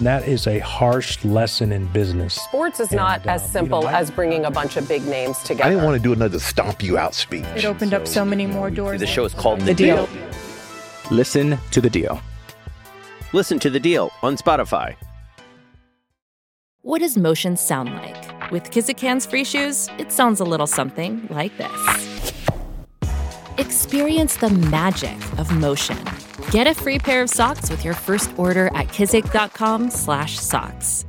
That is a harsh lesson in business. Sports is not as simple as bringing a bunch of big names together. I didn't want to do another stomp you out speech. It opened up so many more doors. The show is called The Deal. Listen to The Deal. Listen to The Deal on Spotify. What does motion sound like? With Kizik Hands Free Shoes, it sounds a little something like this. Experience the magic of motion. Get a free pair of socks with your first order at kizik.com/socks.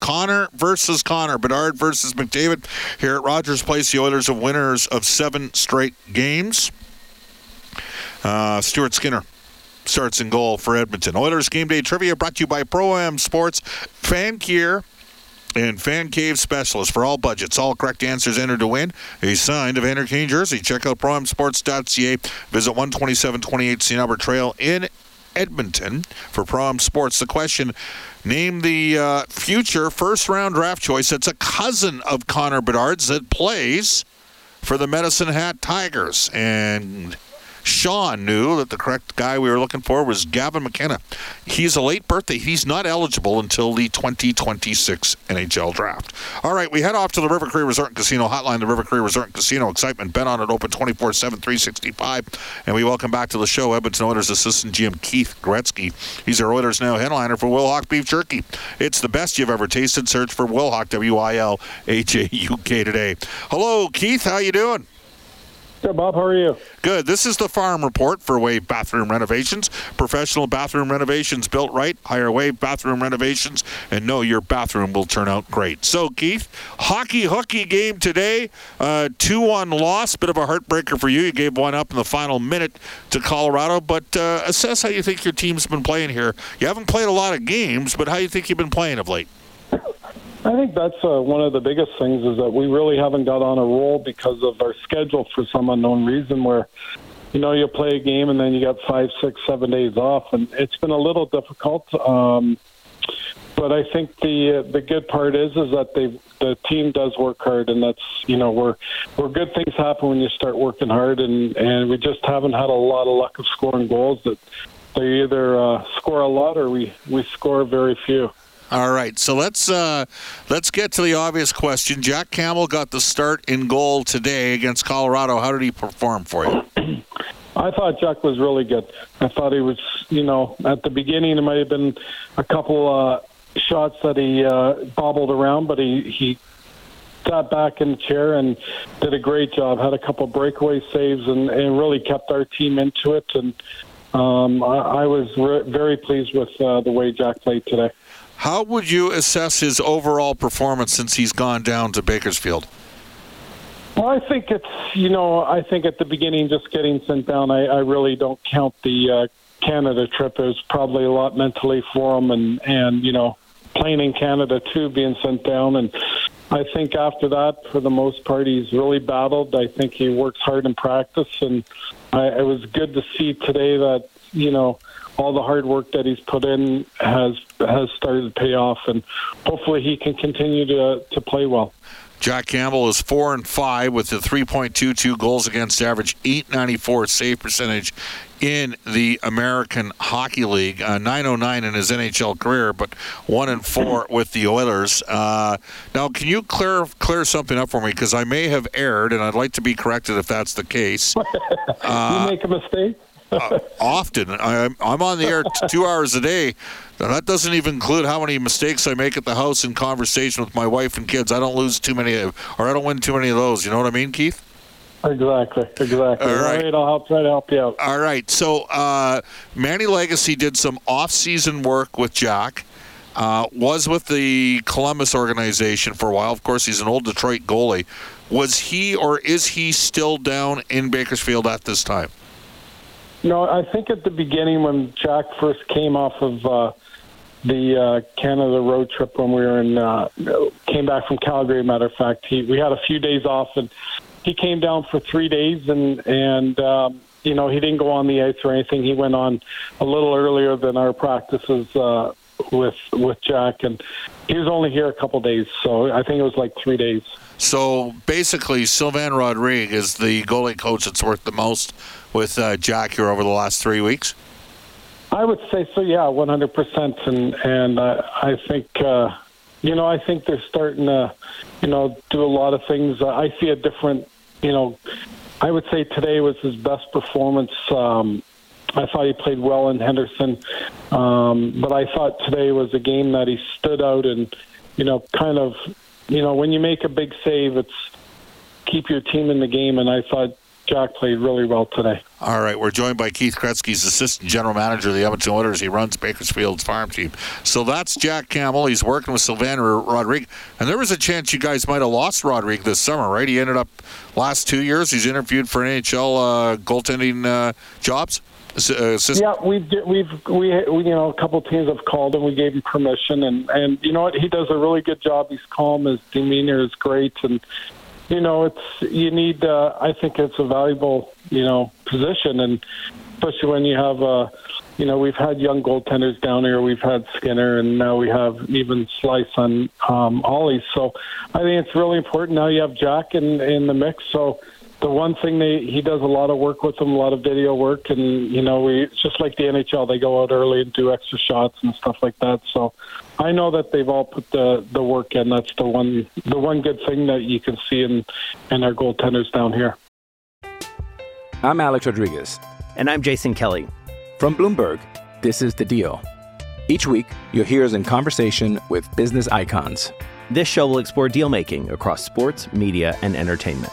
Connor versus Connor. Bedard versus McDavid. Here at Rogers Place, the Oilers are winners of 7 straight games. Stuart Skinner starts in goal for Edmonton. Oilers Game Day Trivia brought to you by Pro-Am Sports, Fan Gear, and Fan Cave Specialist for all budgets. All correct answers enter to win a signed Vanderkane jersey. Check out proamsports.ca. Visit 12728 St. Albert Trail in Edmonton for Pro-Am Sports. The question, name the future first-round draft choice that's a cousin of Connor Bedard's that plays for the Medicine Hat Tigers. And Sean knew that the correct guy we were looking for was Gavin McKenna. He's a late birthday. He's not eligible until the 2026 NHL Draft. All right, we head off to the River Cree Resort and Casino hotline. The River Cree Resort and Casino excitement. Bet on it open 24/7, 365. And we welcome back to the show Edmonton Oilers assistant GM Keith Gretzky. He's our Oilers Now headliner for Wilhauk Beef Jerky. It's the best you've ever tasted. Search for Wilhauk, Wilhauk today. Hello, Keith. How you doing? Good, Bob. How are you? Good. This is the Farm Report for Wave Bathroom Renovations. Professional bathroom renovations built right. Hire Wave Bathroom Renovations and know your bathroom will turn out great. So, Keith, hockey game today. 2-1 loss. Bit of a heartbreaker for you. You gave one up in the final minute to Colorado. But assess how you think your team's been playing here. You haven't played a lot of games, but how you think you've been playing of late? I think that's one of the biggest things is that we really haven't got on a roll because of our schedule for some unknown reason where, you know, you play a game and then you got 5, 6, 7 days off. And it's been a little difficult. But I think the good part is that the team does work hard. And that's, you know, where good things happen when you start working hard. And we just haven't had a lot of luck of scoring goals. That they either score a lot or we score very few. All right, so let's get to the obvious question. Jack Campbell got the start in goal today against Colorado. How did he perform for you? I thought Jack was really good. I thought he was, you know, at the beginning there might have been a couple shots that he bobbled around, but he sat back in the chair and did a great job. Had a couple breakaway saves and really kept our team into it. And I was very pleased with the way Jack played today. How would you assess his overall performance since he's gone down to Bakersfield? Well, I think it's, you know, I think at the beginning just getting sent down, I really don't count the Canada trip. It was probably a lot mentally for him and, you know, playing in Canada too, being sent down. And I think after that, for the most part, he's really battled. I think he works hard in practice. And it was good to see today that, you know, all the hard work that he's put in has started to pay off, and hopefully he can continue to play well. Jack Campbell is 4-5 with a 3.22 goals against average, .894 save percentage in the American Hockey League, .909 in his NHL career, but 1-4 with the Oilers. Now, can you clear something up for me? Because I may have erred, and I'd like to be corrected if that's the case. You make a mistake? Often. I'm on the air 2 hours a day. That doesn't even include how many mistakes I make at the house in conversation with my wife and kids. I don't lose too many, or I don't win too many of those. You know what I mean, Keith? Exactly. All right, I'll try to help you out. All right, so Manny Legacy did some off-season work with Jack. Was with the Columbus organization for a while. Of course, he's an old Detroit goalie. Was he or is he still down in Bakersfield at this time? No, I think at the beginning when Jack first came off of the Canada road trip when we were came back from Calgary, matter of fact, we had a few days off and he came down for 3 days, and you know, he didn't go on the ice or anything. He went on a little earlier than our practices with Jack, and he was only here a couple days, so I think it was like 3 days. So basically, Sylvain Rodrigue is the goalie coach that's worked the most with Jack here over the last 3 weeks? I would say so, yeah, 100%. And I think, you know, I think they're starting to, you know, do a lot of things. I see a different, you know, I would say today was his best performance. I thought he played well in Henderson, but I thought today was a game that he stood out and, you know, kind of, you know, when you make a big save, it's keep your team in the game, and I thought Jack played really well today. All right, we're joined by Keith Gretzky's assistant general manager of the Edmonton Oilers. He runs Bakersfield's farm team. So that's Jack Campbell. He's working with Sylvain Rodrigue. And there was a chance you guys might have lost Rodrigue this summer, right? He ended up last 2 years. He's interviewed for NHL goaltending jobs. Yeah, we you know, a couple teams have called and we gave him permission, and you know what, he does a really good job. He's calm, his demeanor is great, and you know, it's, you need, I think it's a valuable, you know, position, and especially when you have you know, we've had young goaltenders down here, we've had Skinner, and now we have even Slice on Ollie. So I think it's really important now you have Jack in the mix. So the one thing he does a lot of work with them, a lot of video work, and you know, it's just like the NHL, they go out early and do extra shots and stuff like that. So I know that they've all put the work in. That's the one good thing that you can see in our goaltenders down here. I'm Alex Rodriguez, and I'm Jason Kelly from Bloomberg. This is The Deal. Each week, you'll hear us in conversation with business icons. This show will explore deal making across sports, media, and entertainment.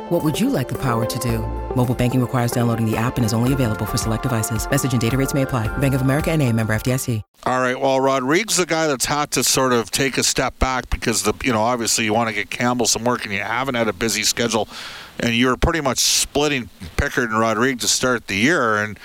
What would you like the power to do? Mobile banking requires downloading the app and is only available for select devices. Message and data rates may apply. Bank of America N.A., member FDIC. All right, well, Rodriguez's the guy that's had to sort of take a step back because, you know, obviously you want to get Campbell some work and you haven't had a busy schedule. And you were pretty much splitting Pickard and Rodrigue to start the year. And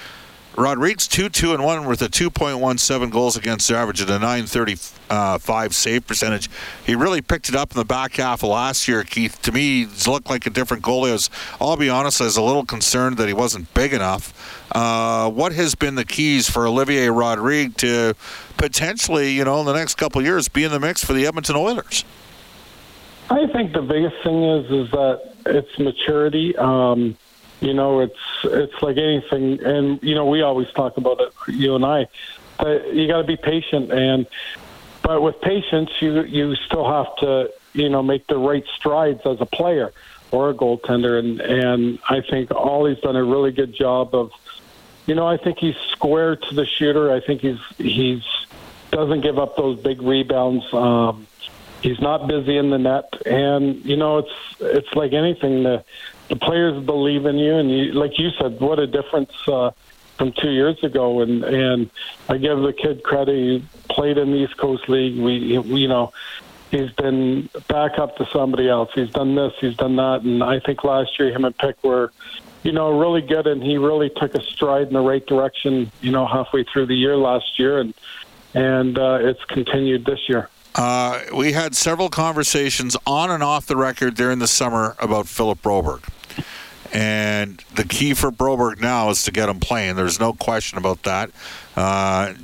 Rodrigue's 2-2-1 with a 2.17 goals against average and a .935 save percentage. He really picked it up in the back half of last year, Keith. To me, he's looked like a different goalie. I'll be honest, I was a little concerned that he wasn't big enough. What has been the keys for Olivier Rodrigue to potentially, you know, in the next couple of years be in the mix for the Edmonton Oilers? I think the biggest thing is that it's maturity. You know, it's like anything, and you know, we always talk about it, you and I. But you got to be patient, but with patience, you still have to, you know, make the right strides as a player or a goaltender. And I think Ollie's done a really good job of, you know, I think he's square to the shooter. I think he's doesn't give up those big rebounds. He's not busy in the net, and you know, it's like anything. The players believe in you, and you, like you said, what a difference from 2 years ago. And I give the kid credit. He played in the East Coast League. We you know, he's been back up to somebody else. He's done this, he's done that, and I think last year him and Pick were, you know, really good, and he really took a stride in the right direction. You know, halfway through the year last year, and it's continued this year. We had several conversations on and off the record during the summer about Philip Broberg. And the key for Broberg now is to get him playing. There's no question about that.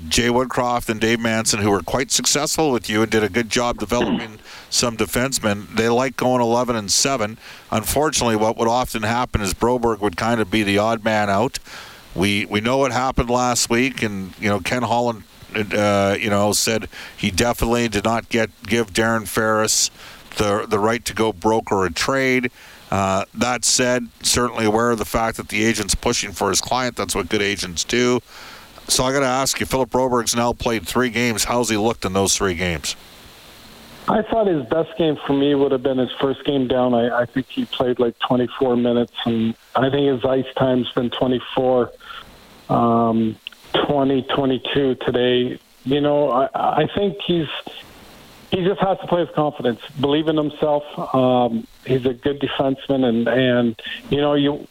Jay Woodcroft and Dave Manson, who were quite successful with you and did a good job developing some defensemen, they like going 11-7. Unfortunately, what would often happen is Broberg would kind of be the odd man out. We know what happened last week, and you know, Ken Holland you know, said he definitely did not give Darren Ferris the right to go broker a trade. That said, certainly aware of the fact that the agent's pushing for his client. That's what good agents do. So I got to ask you, Philip Broberg's now played 3 games. How's he looked in those 3 games? I thought his best game for me would have been his first game down. I think he played like 24 minutes, and I think his ice time's been 24, 20, 22 today. You know, I think he just has to play with confidence, believe in himself. He's a good defenseman, and you know,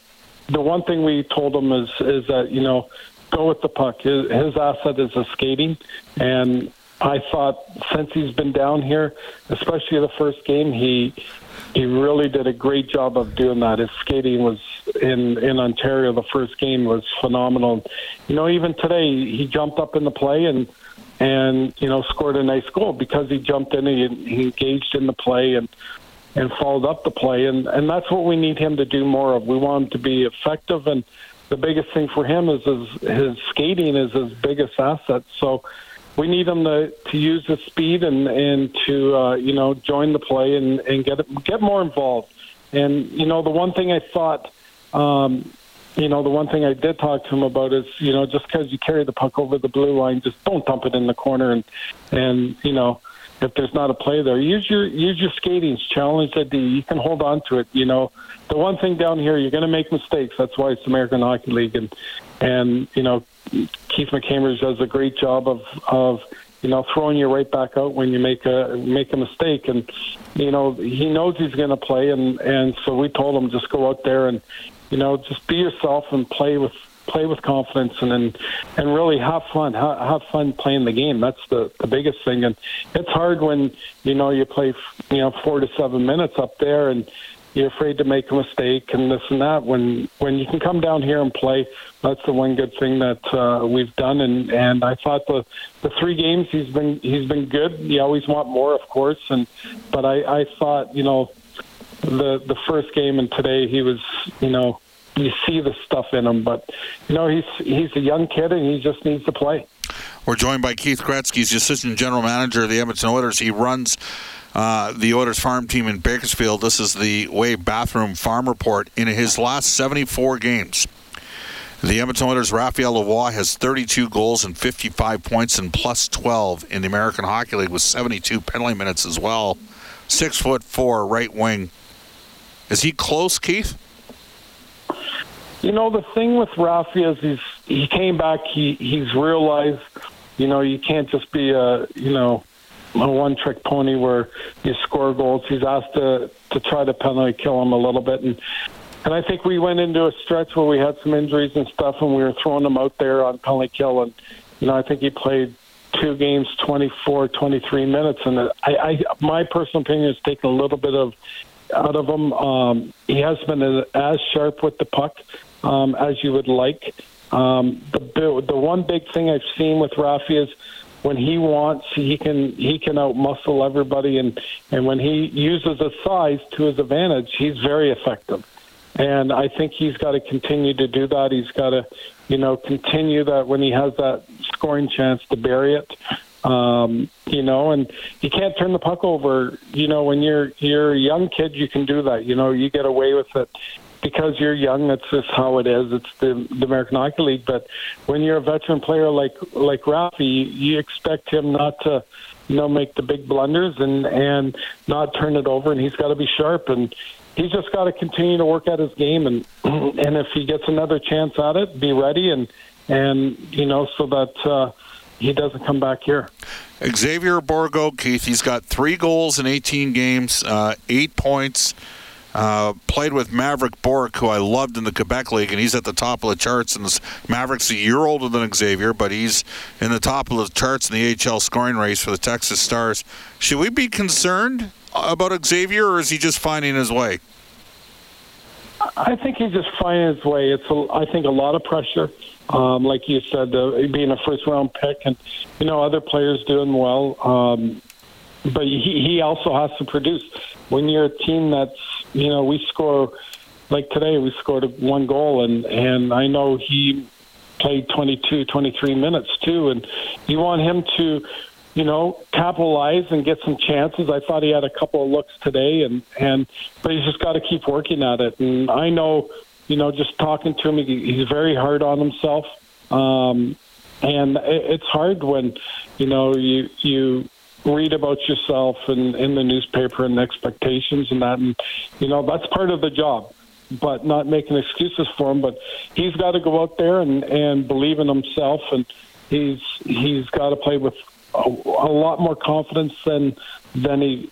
the one thing we told him is that, you know, go with the puck. His asset is his skating, and I thought since he's been down here, especially the first game, he really did a great job of doing that. His skating was in Ontario. The first game was phenomenal. You know, even today he jumped up in the play and you know, scored a nice goal because he jumped in and he engaged in the play and followed up the play. And that's what we need him to do more of. We want him to be effective, and the biggest thing for him is his skating is his biggest asset. So we need him to use his speed and to you know, join the play and get more involved. And you know, the one thing I thought, you know, the one thing I did talk to him about is, you know, just because you carry the puck over the blue line, just don't dump it in the corner. And you know, if there's not a play there, use your skating, challenge the D. You can hold on to it. You know, the one thing down here, you're going to make mistakes. That's why it's American Hockey League, and you know, Keith McCambridge does a great job of you know, throwing you right back out when you make a mistake. And you know, he knows he's going to play, and so we told him just go out there and, you know, just be yourself and play with confidence and really have fun. Have fun playing the game. That's the biggest thing. And it's hard when, you know, you play, you know, 4 to 7 minutes up there and you're afraid to make a mistake and this and that. When you can come down here and play, that's the one good thing that we've done. And I thought the 3 games he's been good. You always want more, of course. But I thought, you know, the first game and today he was, you know, you see the stuff in him, but you know, he's a young kid and he just needs to play. We're joined by Keith Gretzky. He's the assistant general manager of the Edmonton Oilers. He runs the Oilers farm team in Bakersfield. This is the Wave Bathroom Farm Report. In his last 74 games, the Edmonton Oilers' Raphael Lavoie has 32 goals and 55 points and plus 12 in the American Hockey League with 72 penalty minutes as well. 6'4" right wing. Is he close, Keith? You know, the thing with Rafi is he came back, he's realized, you know, you can't just be a one-trick pony where you score goals. He's asked to try to penalty kill him a little bit. And I think we went into a stretch where we had some injuries and stuff, and we were throwing him out there on penalty kill. And, you know, I think he played 2 games, 24, 23 minutes. And my personal opinion is taking a little bit of out of him. He hasn't been as sharp with the puck as you would like. The one big thing I've seen with Rafi is when he wants, he can outmuscle everybody, and when he uses his size to his advantage, he's very effective. And I think he's got to continue to do that. He's got to, you know, continue that when he has that scoring chance to bury it. You know, and you can't turn the puck over. You know, when you're a young kid, you can do that. You know, you get away with it because you're young. That's just how it is. It's the American Hockey League. But when you're a veteran player like Rafi, you expect him not to, you know, make the big blunders and not turn it over. And he's got to be sharp, and he's just got to continue to work at his game. And if he gets another chance at it, be ready and you know, so that he doesn't come back here. Xavier Borgo, Keith, he's got 3 goals in 18 games, 8 points, played with Maverick Bourque, who I loved in the Quebec League, and he's at the top of the charts. And Maverick's a year older than Xavier, but he's in the top of the charts in the AHL scoring race for the Texas Stars. Should we be concerned about Xavier, or is he just finding his way? I think he's just finding his way. I think a lot of pressure. Like you said, being a first-round pick, and you know, other players doing well, but he also has to produce. When you're a team that's, you know, we score, like today we scored 1 goal, and I know he played 22, 23 minutes too, and you want him to, you know, capitalize and get some chances. I thought he had a couple of looks today, but he's just got to keep working at it. And I know, you know, just talking to him, he's very hard on himself. And it's hard when, you know, you read about yourself and in the newspaper and expectations and that, and, you know, that's part of the job, but not making excuses for him. But he's got to go out there and believe in himself, and he's got to play with a lot more confidence than he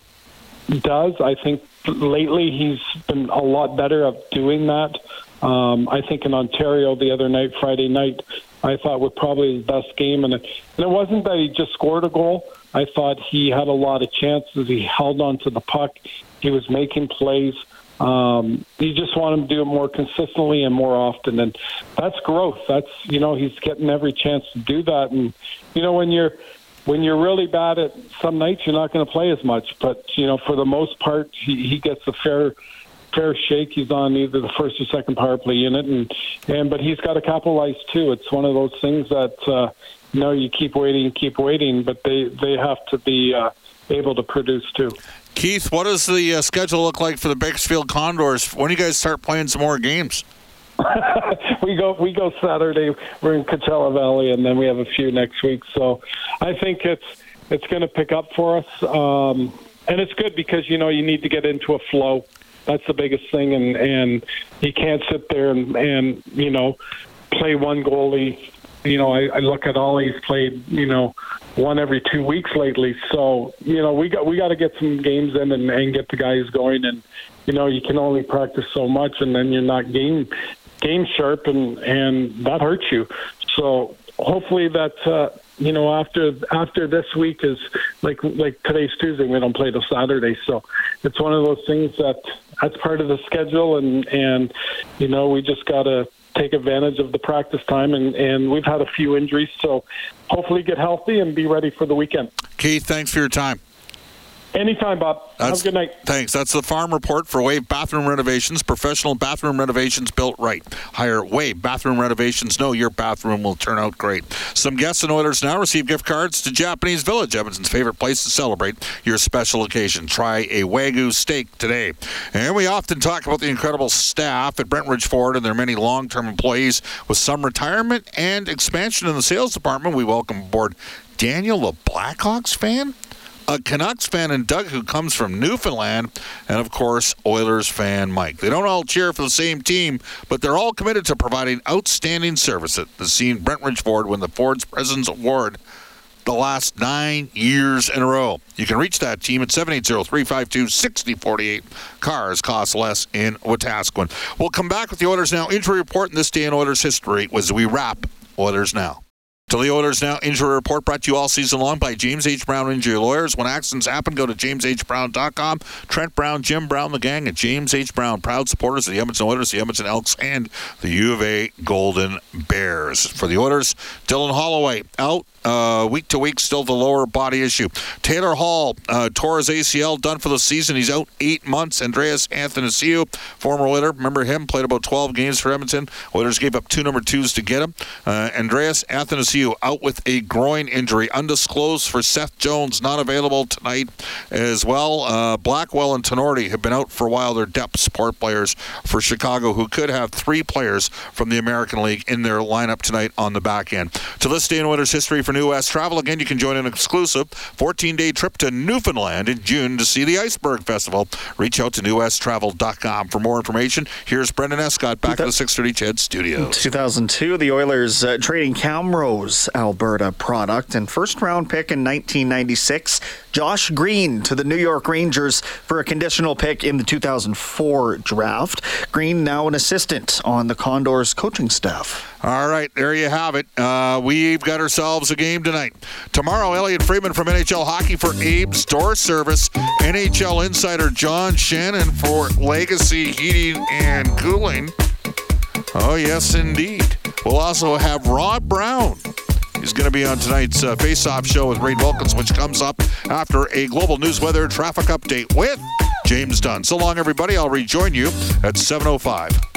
does. I think lately he's been a lot better at doing that. I think in Ontario the other night, Friday night, I thought was probably his best game. And it wasn't that he just scored a goal. I thought he had a lot of chances. He held on to the puck. He was making plays. You just want him to do it more consistently and more often. And that's growth. That's, you know, he's getting every chance to do that. And, you know, when you're really bad at some nights, you're not going to play as much. But, you know, for the most part, he gets a fair shake. He's on either the first or second power play unit, but he's got to capitalize too. It's one of those things that you keep waiting, but they have to be able to produce too. Keith, what does the schedule look like for the Bakersfield Condors? When do you guys start playing some more games? we go Saturday. We're in Coachella Valley, and then we have a few next week. So I think it's going to pick up for us, and it's good because you know you need to get into a flow. That's the biggest thing, and you can't sit there and you know, play one goalie. You know, I look at Ollie's played, you know, one every 2 weeks lately. So, you know, we got to get some games in and get the guys going. And, you know, you can only practice so much, and then you're not game sharp, and that hurts you. So hopefully that, you know, after this week is like today's Tuesday, we don't play till Saturday. So it's one of those things that's part of the schedule, and you know, we just got to take advantage of the practice time, and we've had a few injuries, so hopefully get healthy and be ready for the weekend. Keith, thanks for your time. Anytime, Bob. Have a good night. Thanks. That's the Farm Report for Wave Bathroom Renovations. Professional bathroom renovations built right. Hire Wave Bathroom Renovations. Know your bathroom will turn out great. Some guests and oilers now receive gift cards to Japanese Village, Edmonton's favorite place to celebrate your special occasion. Try a Wagyu steak today. And we often talk about the incredible staff at Brent Ridge Ford and their many long-term employees. With some retirement and expansion in the sales department, we welcome aboard Daniel, a Blackhawks fan, a Canucks fan, and Doug, who comes from Newfoundland, and, of course, Oilers fan Mike. They don't all cheer for the same team, but they're all committed to providing outstanding service. That's seen Brent Ridge Ford win the Ford's President's Award the last 9 years in a row. You can reach that team at 780-352-6048. Cars cost less in Wetaskiwin. We'll come back with the Oilers Now injury report in this day in Oilers history as we wrap Oilers Now. To the Oilers Now Injury Report, brought to you all season long by James H. Brown Injury Lawyers. When accidents happen, go to jameshbrown.com. Trent Brown, Jim Brown, the gang at James H. Brown. Proud supporters of the Edmonton Oilers, the Edmonton Elks, and the U of A Golden Bears. For the Oilers, Dylan Holloway out week to week, still the lower body issue. Taylor Hall tore his ACL, done for the season. He's out 8 months. Andreas Athanasiu, former Oiler, remember him, played about 12 games for Edmonton. Oilers gave up 2 number 2s to get him. Andreas Athanasiu out with a groin injury. Undisclosed for Seth Jones, not available tonight as well. Blackwell and Tenorti have been out for a while. They're depth support players for Chicago, who could have 3 players from the American League in their lineup tonight on the back end. To this day in Oilers history, for New West Travel. Again, you can join an exclusive 14-day trip to Newfoundland in June to see the Iceberg Festival. Reach out to newwesttravel.com for more information. Here's Brendan Escott back to the 630 CHED studio. In 2002, the Oilers trading Camrose, Alberta product, and first-round pick in 1996, Josh Green to the New York Rangers for a conditional pick in the 2004 draft. Green now an assistant on the Condors coaching staff. All right, there you have it. We've got ourselves a game tonight. Tomorrow, Elliot Freeman from NHL Hockey for Abe's Door Service. NHL insider John Shannon for Legacy Heating and Cooling. Oh, yes, indeed. We'll also have Rob Brown. He's going to be on tonight's Face-Off show with Reid Wilkins, which comes up after a global news weather traffic update with James Dunn. So long, everybody. I'll rejoin you at 7:05.